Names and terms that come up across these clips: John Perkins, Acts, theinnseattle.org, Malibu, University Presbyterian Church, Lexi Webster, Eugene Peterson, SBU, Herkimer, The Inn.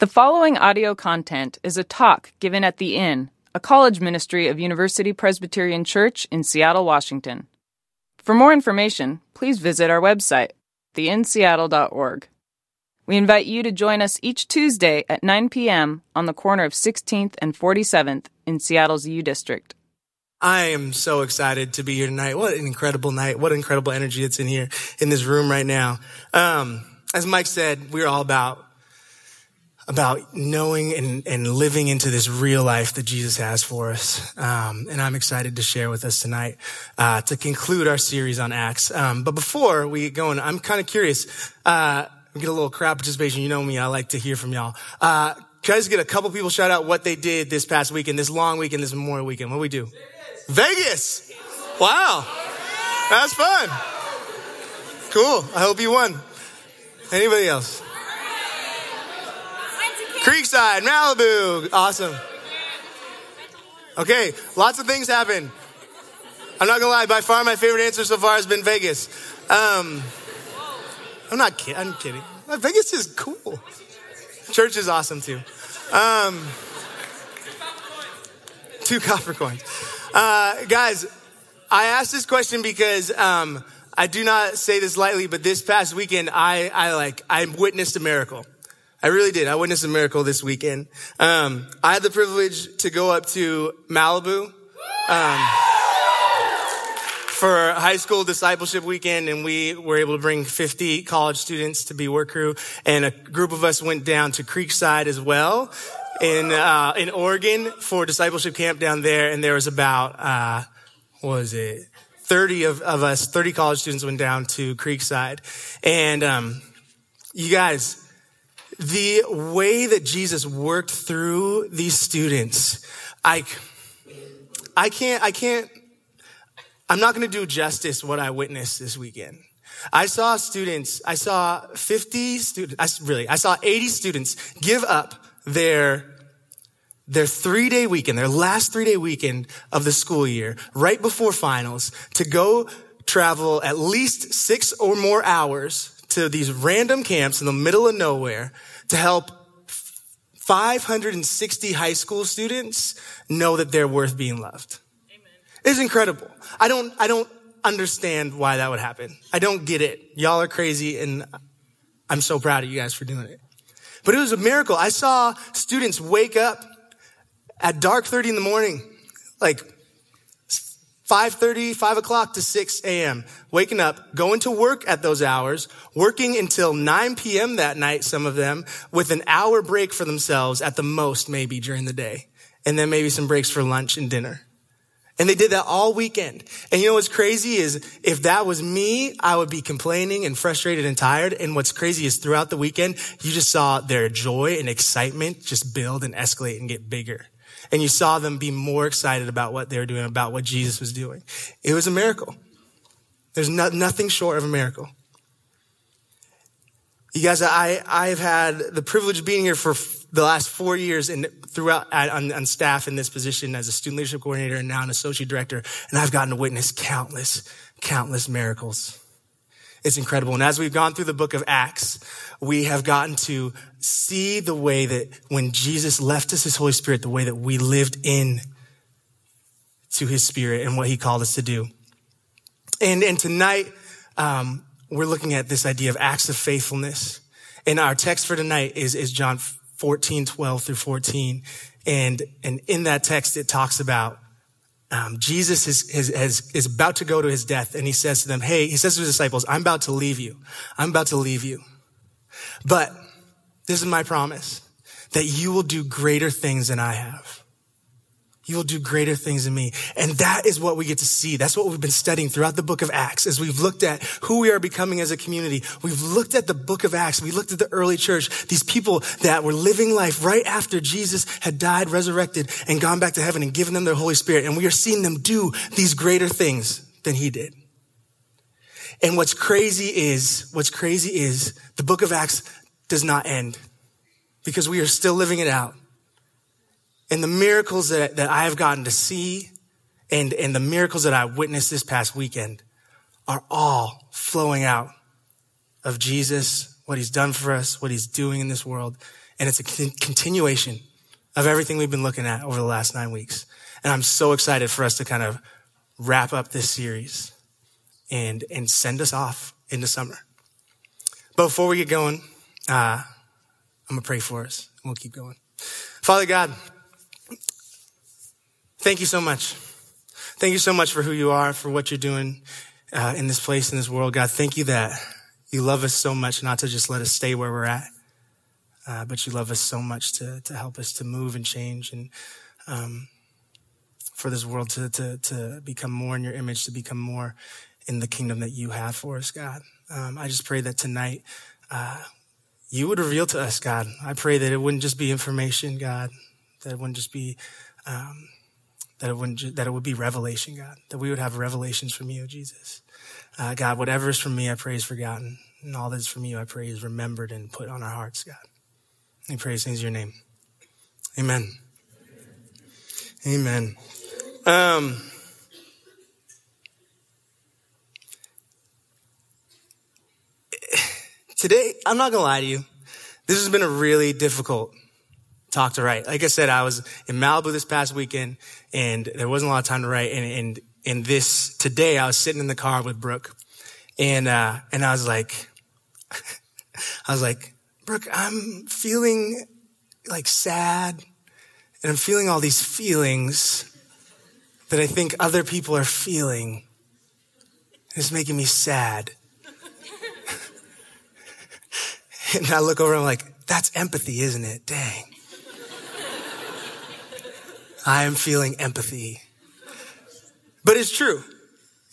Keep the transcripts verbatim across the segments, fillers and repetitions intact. The following audio content is a talk given at The Inn, a college ministry of University Presbyterian Church in Seattle, Washington. For more information, please visit our website, the inn seattle dot org. We invite you to join us each Tuesday at nine p.m. on the corner of sixteenth and forty-seventh in Seattle's U District. I am so excited to be here tonight. What an incredible night. What incredible energy that's in here, in this room right now. Um, as Mike said, we're all about about knowing and, and living into this real life that Jesus has for us. Um, and I'm excited to share with us tonight uh, to conclude our series on Acts. Um, but before we go in, I'm kind of curious. Uh, we get a little crowd participation. You know me. I like to hear from y'all. Uh, can I just get a couple people shout out what they did this past weekend, this long weekend, this Memorial Weekend? What did we do? Vegas. Vegas. Wow. That was fun. Cool. I hope you won. Anybody else? Creekside, Malibu. Awesome. Okay, lots of things happen. I'm not gonna lie, by far my favorite answer so far has been Vegas. Um, I'm not kidding, I'm kidding. Vegas is cool. Church is awesome too. Um, two copper coins. Uh, guys, I asked this question because um, I do not say this lightly, but this past weekend, I, I like, I witnessed a miracle. I really did. I witnessed a miracle this weekend. Um, I had the privilege to go up to Malibu um, for high school discipleship weekend, and we were able to bring fifty college students to be work crew, and a group of us went down to Creekside as well in uh, in Oregon for discipleship camp down there, and there was about, uh, what was it, thirty of, of us, thirty college students went down to Creekside. And um, you guys... the way that Jesus worked through these students, I, I can't, I can't, I'm not going to do justice what I witnessed this weekend. I saw students, I saw fifty students, I, really, I saw eighty students give up their, their three day weekend, their last three day weekend of the school year, right before finals, to go travel at least six or more hours to these random camps in the middle of nowhere to help five hundred sixty high school students know that they're worth being loved. Amen. It's incredible. I don't, I don't understand why that would happen. I don't get it. Y'all are crazy, and I'm so proud of you guys for doing it. But it was a miracle. I saw students wake up at dark thirty in the morning, like five thirty, five o'clock to six a.m., waking up, going to work at those hours, working until nine p.m. that night, some of them, with an hour break for themselves at the most, maybe during the day, and then maybe some breaks for lunch and dinner. And they did that all weekend. And you know what's crazy is if that was me, I would be complaining and frustrated and tired. And what's crazy is throughout the weekend, you just saw their joy and excitement just build and escalate and get bigger. And you saw them be more excited about what they were doing, about what Jesus was doing. It was a miracle. There's no, nothing short of a miracle. You guys, I, I've had the privilege of being here for the last four years and throughout on, on staff in this position as a student leadership coordinator and now an associate director. And I've gotten to witness countless, countless miracles. It's incredible. And as we've gone through the book of Acts, we have gotten to see the way that when Jesus left us his Holy Spirit, the way that we lived in to his Spirit and what he called us to do. And, and tonight, um, we're looking at this idea of acts of faithfulness. And our text for tonight is, is John fourteen twelve through fourteen. And, and in that text, it talks about Um, Jesus is, is, is, is about to go to his death, and he says to them, hey, he says to his disciples, I'm about to leave you. I'm about to leave you. But this is my promise, that you will do greater things than I have. You will do greater things than me. And that is what we get to see. That's what we've been studying throughout the book of Acts. As we've looked at who we are becoming as a community, we've looked at the book of Acts. We looked at the early church, these people that were living life right after Jesus had died, resurrected, and gone back to heaven and given them their Holy Spirit. And we are seeing them do these greater things than he did. And what's crazy is, what's crazy is the book of Acts does not end, because we are still living it out. And the miracles that, that I have gotten to see and, and the miracles that I witnessed this past weekend are all flowing out of Jesus, what he's done for us, what he's doing in this world, And it's a con- continuation of everything we've been looking at over the last nine weeks. And I'm so excited for us to kind of wrap up this series and, and send us off into summer. But before we get going, uh, I'm going to pray for us. We'll keep going. Father God, thank you so much. Thank you so much for who you are, for what you're doing uh, in this place, in this world. God, thank you that you love us so much not to just let us stay where we're at, uh, but you love us so much to to help us to move and change and um, for this world to, to, to become more in your image, to become more in the kingdom that you have for us, God. Um, I just pray that tonight uh, you would reveal to us, God. I pray that it wouldn't just be information, God, that it wouldn't just be... Um, That it wouldn't, that it would be revelation, God. That we would have revelations from you, Jesus. Uh, God, whatever is from me, I pray is forgotten. And all that is from you, I pray is remembered and put on our hearts, God. We praise things in your name. Amen. Amen. Um, today, I'm not gonna lie to you. This has been a really difficult talk to write. Like I said, I was in Malibu this past weekend and there wasn't a lot of time to write. And, and, and this today, I was sitting in the car with Brooke and, uh, and I was like, I was like, Brooke, I'm feeling like sad and I'm feeling all these feelings that I think other people are feeling. It's making me sad. And I look over and I'm like, that's empathy, isn't it? Dang. I am feeling empathy. But it's true.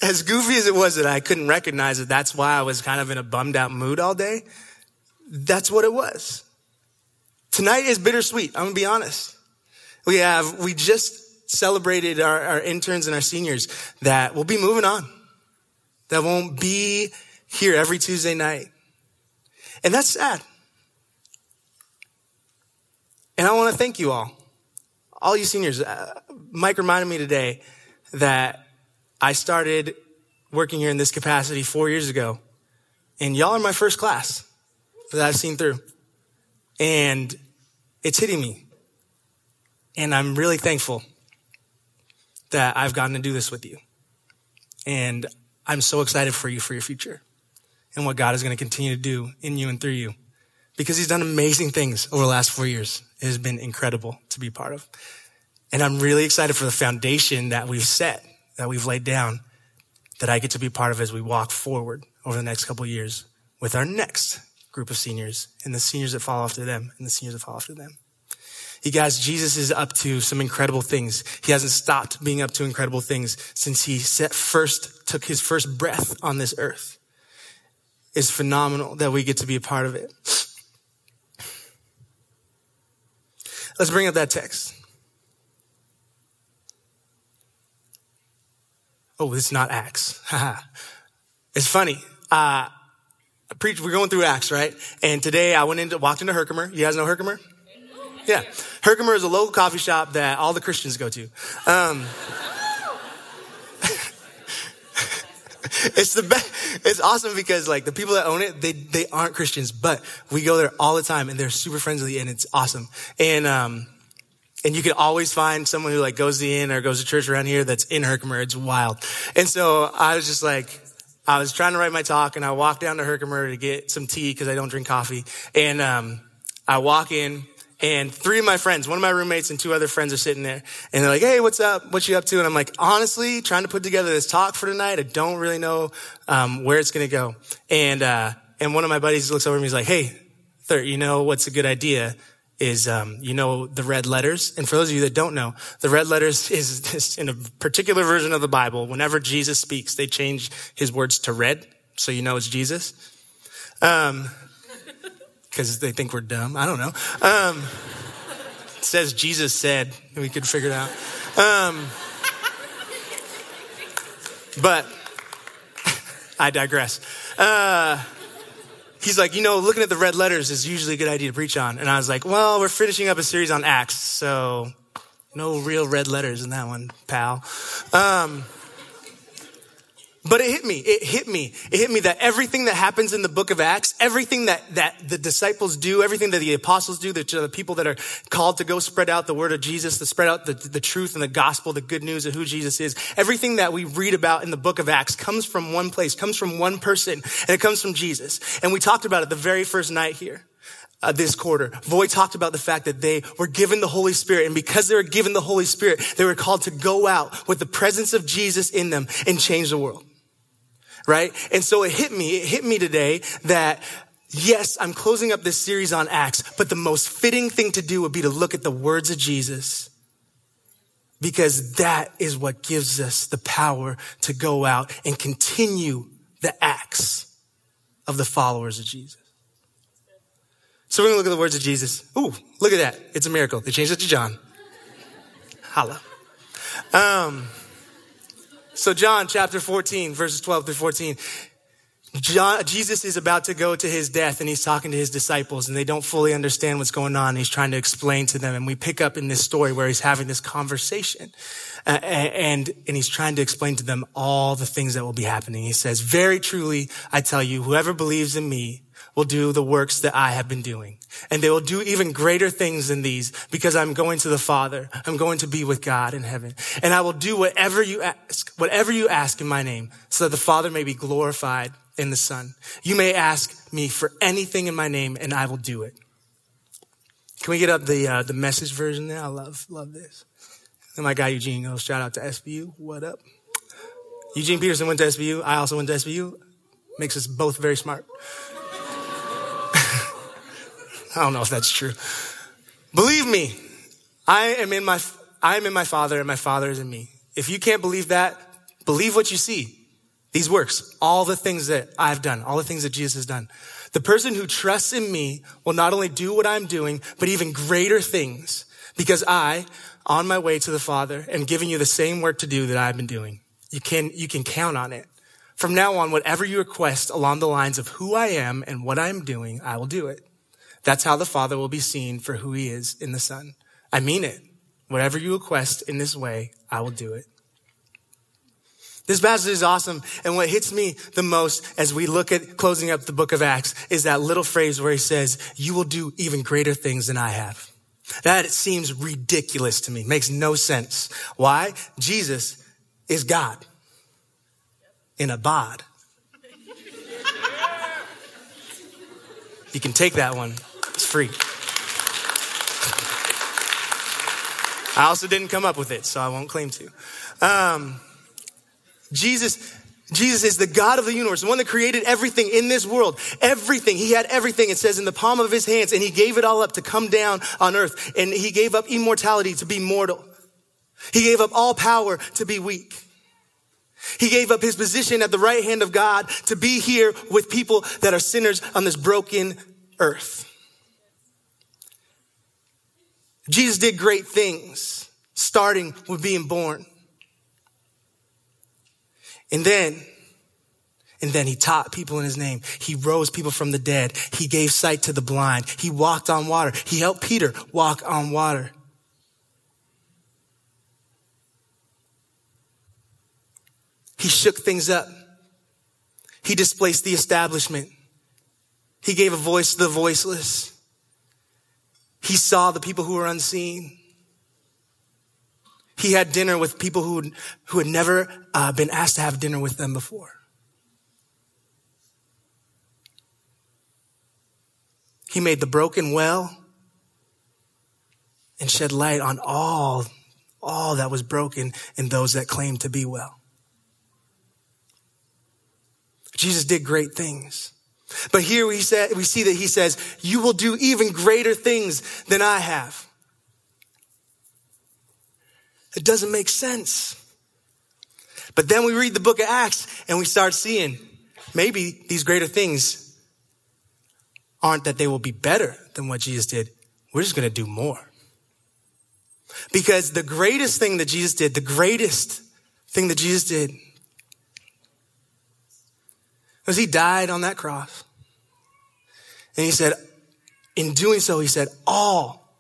As goofy as it was that I couldn't recognize it, that's why I was kind of in a bummed out mood all day. That's what it was. Tonight is bittersweet. I'm going to be honest. We have, we just celebrated our, our interns and our seniors that will be moving on. That won't be here every Tuesday night. And that's sad. And I want to thank you all. All you seniors, uh, Mike reminded me today that I started working here in this capacity four years ago. And y'all are my first class that I've seen through. And it's hitting me. And I'm really thankful that I've gotten to do this with you. And I'm so excited for you, for your future and what God is going to continue to do in you and through you. Because he's done amazing things over the last four years. It has been incredible to be part of. And I'm really excited for the foundation that we've set, that we've laid down, that I get to be part of as we walk forward over the next couple of years with our next group of seniors and the seniors that follow after them and the seniors that follow after them. You guys, Jesus is up to some incredible things. He hasn't stopped being up to incredible things since he set first, took his first breath on this earth. It's phenomenal that we get to be a part of it. Let's bring up that text. Oh, it's not Acts. It's funny. Uh, I preach, we're going through Acts, right? And today I went into, walked into Herkimer. You guys know Herkimer? Yeah. Herkimer is a local coffee shop that all the Christians go to. Um, it's the best. It's awesome because like the people that own it, they, they aren't Christians, but we go there all the time and they're super friendly and it's awesome. And, um, and you can always find someone who like goes to the inn or goes to church around here that's in Herkimer. It's wild. And so I was just like, I was trying to write my talk and I walked down to Herkimer to get some tea because I don't drink coffee. And, um, I walk in and three of my friends, one of my roommates and two other friends are sitting there and they're like, hey, what's up? What you up to? And I'm like, honestly, trying to put together this talk for tonight. I don't really know, um, where it's going to go. And, uh, and one of my buddies looks over at me. He's like, hey, Thurt, you know, what's a good idea is, um, you know, the red letters. And for those of you that don't know, the red letters is just in a particular version of the Bible. Whenever Jesus speaks, they change his words to red. So, you know, it's Jesus. Um, Because they think we're dumb. I don't know. Um, it says Jesus said, and we could figure it out. Um, but I digress. Uh, he's like, you know, looking at the red letters is usually a good idea to preach on. And I was like, well, we're finishing up a series on Acts, so no real red letters in that one, pal. Um, But it hit me, it hit me, it hit me that everything that happens in the book of Acts, everything that, that the disciples do, everything that the apostles do, that the people that are called to go spread out the word of Jesus, to spread out the, the truth and the gospel, the good news of who Jesus is, everything that we read about in the book of Acts comes from one place, comes from one person, and it comes from Jesus. And we talked about it the very first night here. Uh, this quarter, Voy talked about the fact that they were given the Holy Spirit, and because they were given the Holy Spirit, they were called to go out with the presence of Jesus in them and change the world, right? And so it hit me, it hit me today that yes, I'm closing up this series on Acts, but the most fitting thing to do would be to look at the words of Jesus, because that is what gives us the power to go out and continue the acts of the followers of Jesus. So we're going to look at the words of Jesus. Ooh, look at that. It's a miracle. They changed it to John. Holla. Um, so John chapter fourteen, verses twelve through fourteen. John, Jesus is about to go to his death, and he's talking to his disciples, and they don't fully understand what's going on. He's trying to explain to them. And we pick up in this story where he's having this conversation uh, and, and he's trying to explain to them all the things that will be happening. He says, "Very truly, I tell you, whoever believes in me will do the works that I have been doing. And they will do even greater things than these, because I'm going to the Father. I'm going to be with God in heaven. And I will do whatever you ask, whatever you ask in my name, so that the Father may be glorified in the Son. You may ask me for anything in my name, and I will do it." Can we get up the uh, the message version there? I love, love this. And my guy Eugene goes, shout out to S B U. What up? Eugene Peterson went to S B U. I also went to S B U. Makes us both very smart. I don't know if that's true. Believe me, I am in my, I am in my Father, and my Father is in me. If you can't believe that, believe what you see. These works, all the things that I've done, all the things that Jesus has done. The person who trusts in me will not only do what I'm doing, but even greater things, because I, on my way to the Father, am giving you the same work to do that I've been doing. You can, you can count on it. From now on, whatever you request along the lines of who I am and what I'm doing, I will do it. That's how the Father will be seen for who he is in the Son. I mean it. Whatever you request in this way, I will do it. This passage is awesome. And what hits me the most as we look at closing up the book of Acts is that little phrase where he says, "You will do even greater things than I have." That seems ridiculous to me. Makes no sense. Why? Jesus is God in a bod. You can take that one. It's free. I also didn't come up with it, so I won't claim to. Um, Jesus, Jesus is the God of the universe, the one that created everything in this world. Everything. He had everything. It says in the palm of his hands, and he gave it all up to come down on earth. And he gave up immortality to be mortal. He gave up all power to be weak. He gave up his position at the right hand of God to be here with people that are sinners on this broken earth. Jesus did great things, starting with being born. And then, and then he taught people in his name. He rose people from the dead. He gave sight to the blind. He walked on water. He helped Peter walk on water. He shook things up. He displaced the establishment. He gave a voice to the voiceless. He saw the people who were unseen. He had dinner with people who, who had never uh, been asked to have dinner with them before. He made the broken well and shed light on all, all that was broken and those that claimed to be well. Jesus did great things. But here we, say, we see that he says, "You will do even greater things than I have." It doesn't make sense. But then we read the book of Acts and we start seeing maybe these greater things aren't that they will be better than what Jesus did. We're just going to do more. Because the greatest thing that Jesus did, the greatest thing that Jesus did, because he died on that cross. And he said, in doing so, he said, all,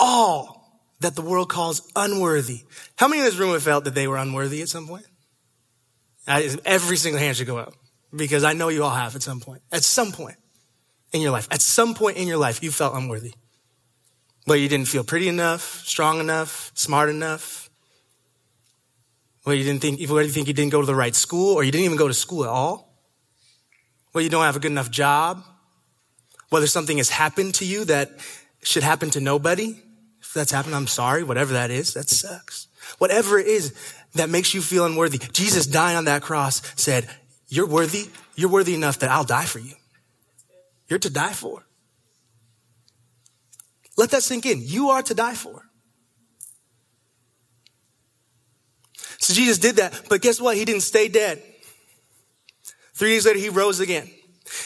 all that the world calls unworthy. How many in this room have felt that they were unworthy at some point? Every single hand should go up, because I know you all have at some point. At some point in your life, at some point in your life, you felt unworthy. Whether you didn't feel pretty enough, strong enough, smart enough. Whether you didn't think, whether you think you didn't go to the right school, or you didn't even go to school at all. Whether you don't have a good enough job. Whether something has happened to you that should happen to nobody. If that's happened, I'm sorry. Whatever that is, that sucks. Whatever it is that makes you feel unworthy. Jesus dying on that cross said, you're worthy. You're worthy enough that I'll die for you. You're to die for. Let that sink in. You are to die for. So Jesus did that, but guess what? He didn't stay dead. Three days later, he rose again.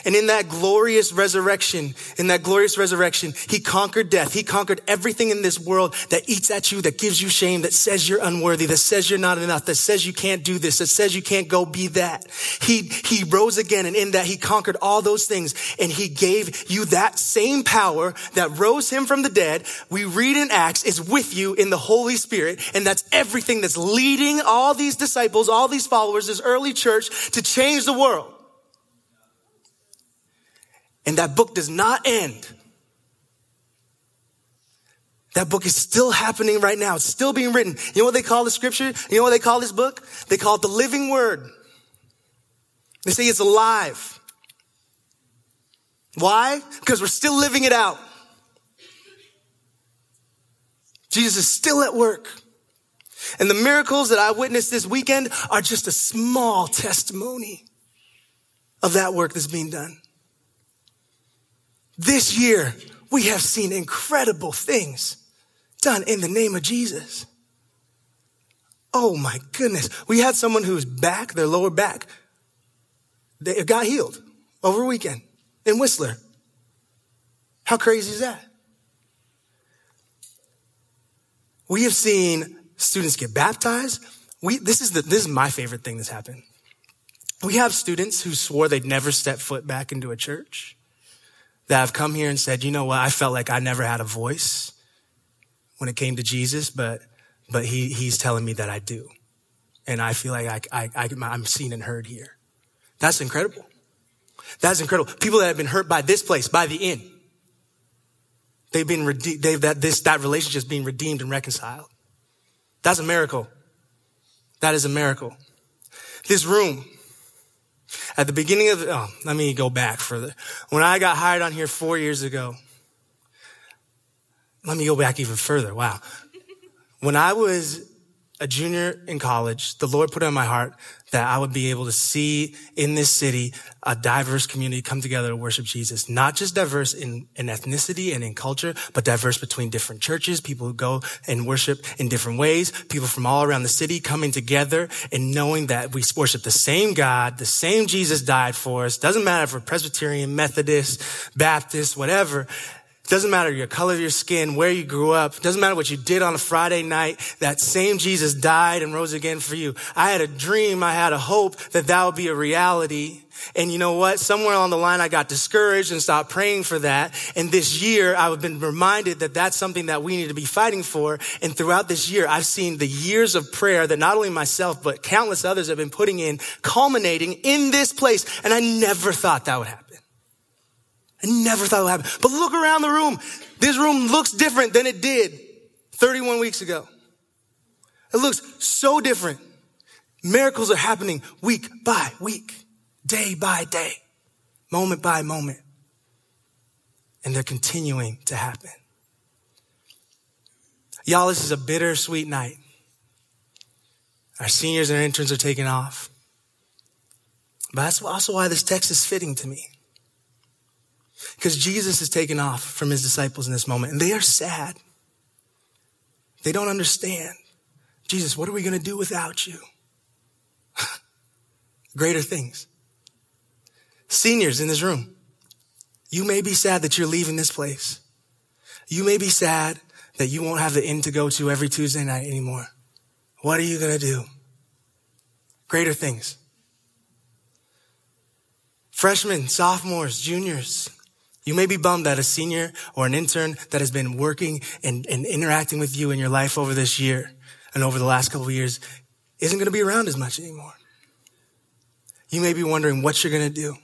And in that glorious resurrection, in that glorious resurrection, he conquered death. He conquered everything in this world that eats at you, that gives you shame, that says you're unworthy, that says you're not enough, that says you can't do this, that says you can't go be that. He, he rose again, and in that he conquered all those things, and he gave you that same power that rose him from the dead. We read in Acts is with you in the Holy Spirit. And that's everything that's leading all these disciples, all these followers, this early church to change the world. And that book does not end. That book is still happening right now. It's still being written. You know what they call the scripture? You know what they call this book? They call it the living word. They say it's alive. Why? Because we're still living it out. Jesus is still at work. And the miracles that I witnessed this weekend are just a small testimony of that work that's being done. This year, we have seen incredible things done in the name of Jesus. Oh my goodness. We had someone whose back, their lower back, they got healed over a weekend in Whistler. How crazy is that? We have seen students get baptized. We, this is the, this is my favorite thing that's happened. We have students who swore they'd never step foot back into a church, that have come here and said, you know what, I felt like I never had a voice when it came to Jesus, but but he he's telling me that I do. And I feel like I, I, I, I'm seen and heard here. That's incredible. That's incredible. People that have been hurt by this place, by the Inn, they've been redeemed, they've, that, this, that relationship is being redeemed and reconciled. That's a miracle. That is a miracle. This room, at the beginning of, oh, let me go back further. When I got hired on here four years ago, let me go back even further. Wow. When I was a junior in college, the Lord put on my heart that I would be able to see in this city a diverse community come together to worship Jesus. Not just diverse in, in ethnicity and in culture, but diverse between different churches, people who go and worship in different ways, people from all around the city coming together and knowing that we worship the same God, the same Jesus died for us. Doesn't matter if we're Presbyterian, Methodist, Baptist, whatever. Doesn't matter your color of your skin, where you grew up. Doesn't matter what you did on a Friday night. That same Jesus died and rose again for you. I had a dream. I had a hope that that would be a reality. And you know what? Somewhere along the line, I got discouraged and stopped praying for that. And this year, I've been reminded that that's something that we need to be fighting for. And throughout this year, I've seen the years of prayer that not only myself, but countless others have been putting in, culminating in this place. And I never thought that would happen. I never thought it would happen. But look around the room. This room looks different than it did thirty-one weeks ago. It looks so different. Miracles are happening week by week, day by day, moment by moment. And they're continuing to happen. Y'all, this is a bittersweet night. Our seniors and our interns are taking off. But that's also why this text is fitting to me. Because Jesus is taken off from his disciples in this moment. And they are sad. They don't understand. Jesus, what are we going to do without you? Greater things. Seniors in this room, you may be sad that you're leaving this place. You may be sad that you won't have the Inn to go to every Tuesday night anymore. What are you going to do? Greater things. Freshmen, sophomores, juniors, you may be bummed that a senior or an intern that has been working and, and interacting with you in your life over this year and over the last couple of years isn't going to be around as much anymore. You may be wondering what you're going to do.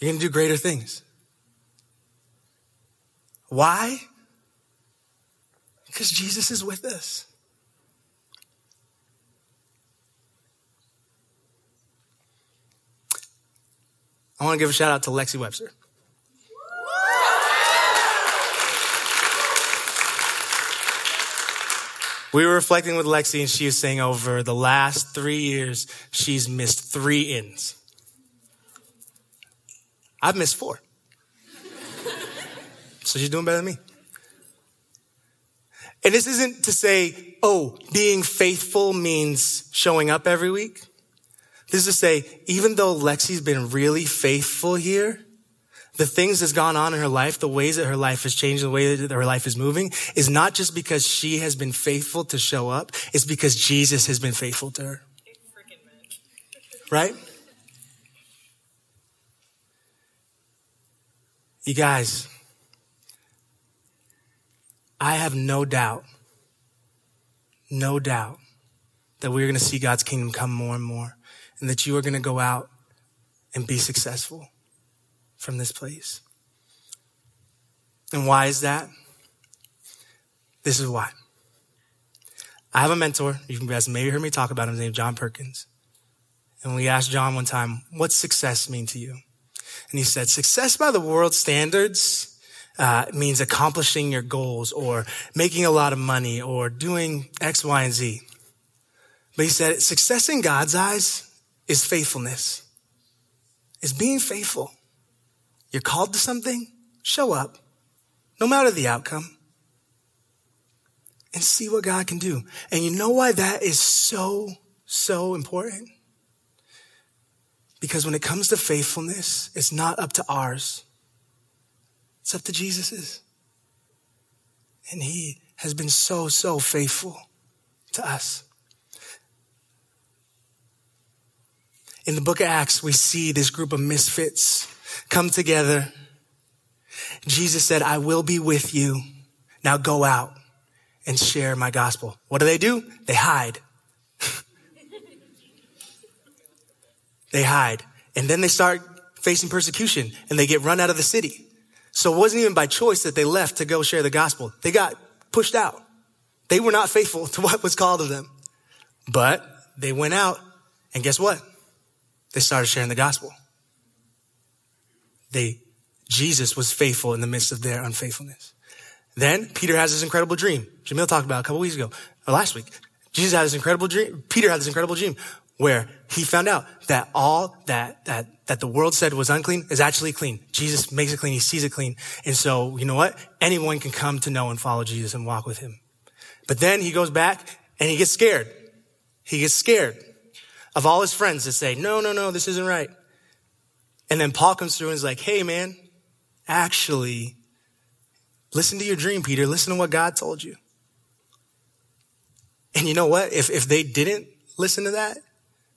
You're going to do greater things. Why? Because Jesus is with us. I want to give a shout out to Lexi Webster. We were reflecting with Lexi, and she was saying over the last three years, she's missed three inns. I've missed four. So she's doing better than me. And this isn't to say, oh, being faithful means showing up every week. This is to say, even though Lexi's been really faithful here, the things that's gone on in her life, the ways that her life has changed, the way that her life is moving, is not just because she has been faithful to show up. It's because Jesus has been faithful to her. Right? You guys, I have no doubt, no doubt that we're going to see God's kingdom come more and more, and that you are going to go out and be successful from this place. And why is that? This is why. I have a mentor. You guys maybe heard me talk about him. His name is John Perkins. And we asked John one time, what's success mean to you? And he said, success by the world's standards uh, means accomplishing your goals or making a lot of money or doing X, Y, and Z. But he said, success in God's eyes is faithfulness. It's being faithful. You're called to something, show up, no matter the outcome, and see what God can do. And you know why that is so, so important? Because when it comes to faithfulness, it's not up to ours. It's up to Jesus's. And he has been so, so faithful to us. In the book of Acts, we see this group of misfits come together. Jesus said, I will be with you. Now go out and share my gospel. What do they do? They hide. They hide. And then they start facing persecution and they get run out of the city. So it wasn't even by choice that they left to go share the gospel. They got pushed out. They were not faithful to what was called of them. But they went out and guess what? They started sharing the gospel. They, Jesus was faithful in the midst of their unfaithfulness. Then Peter has this incredible dream. Jamil talked about it a couple weeks ago, or last week. Jesus had this incredible dream. Peter had this incredible dream where he found out that all that, that, that the world said was unclean is actually clean. Jesus makes it clean. He sees it clean. And so, you know what? Anyone can come to know and follow Jesus and walk with him. But then he goes back and he gets scared. He gets scared of all his friends that say, no, no, no, this isn't right. And then Paul comes through and is like, hey, man, actually, listen to your dream, Peter. Listen to what God told you. And you know what? If if they didn't listen to that,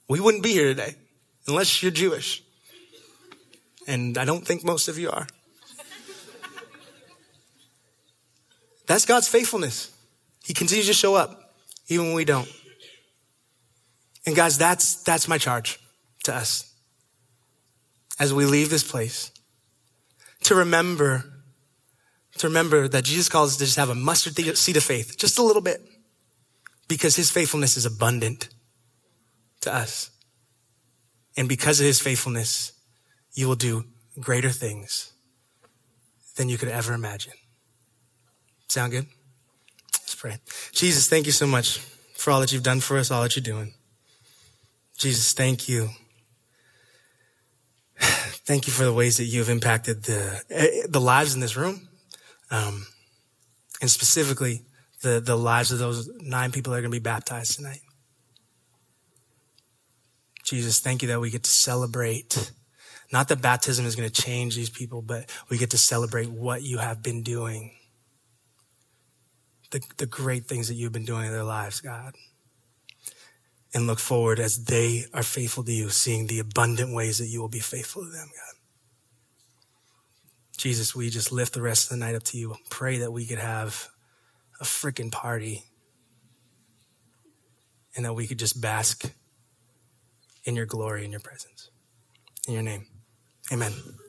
we wouldn't be here today, unless you're Jewish. And I don't think most of you are. That's God's faithfulness. He continues to show up, even when we don't. And guys, that's that's my charge to us. As we leave this place, to remember, to remember that Jesus calls us to just have a mustard seed of faith, just a little bit, because his faithfulness is abundant to us. And because of his faithfulness, you will do greater things than you could ever imagine. Sound good? Let's pray. Jesus, thank you so much for all that you've done for us, all that you're doing. Jesus, thank you. Thank you for the ways that you have impacted the the lives in this room, um, and specifically the, the lives of those nine people that are going to be baptized tonight. Jesus, thank you that we get to celebrate. Not that baptism is going to change these people, but we get to celebrate what you have been doing, the, the great things that you've been doing in their lives, God. And look forward as they are faithful to you, seeing the abundant ways that you will be faithful to them, God. Jesus, we just lift the rest of the night up to you. Pray that we could have a freaking party and that we could just bask in your glory, in your presence. In your name, amen.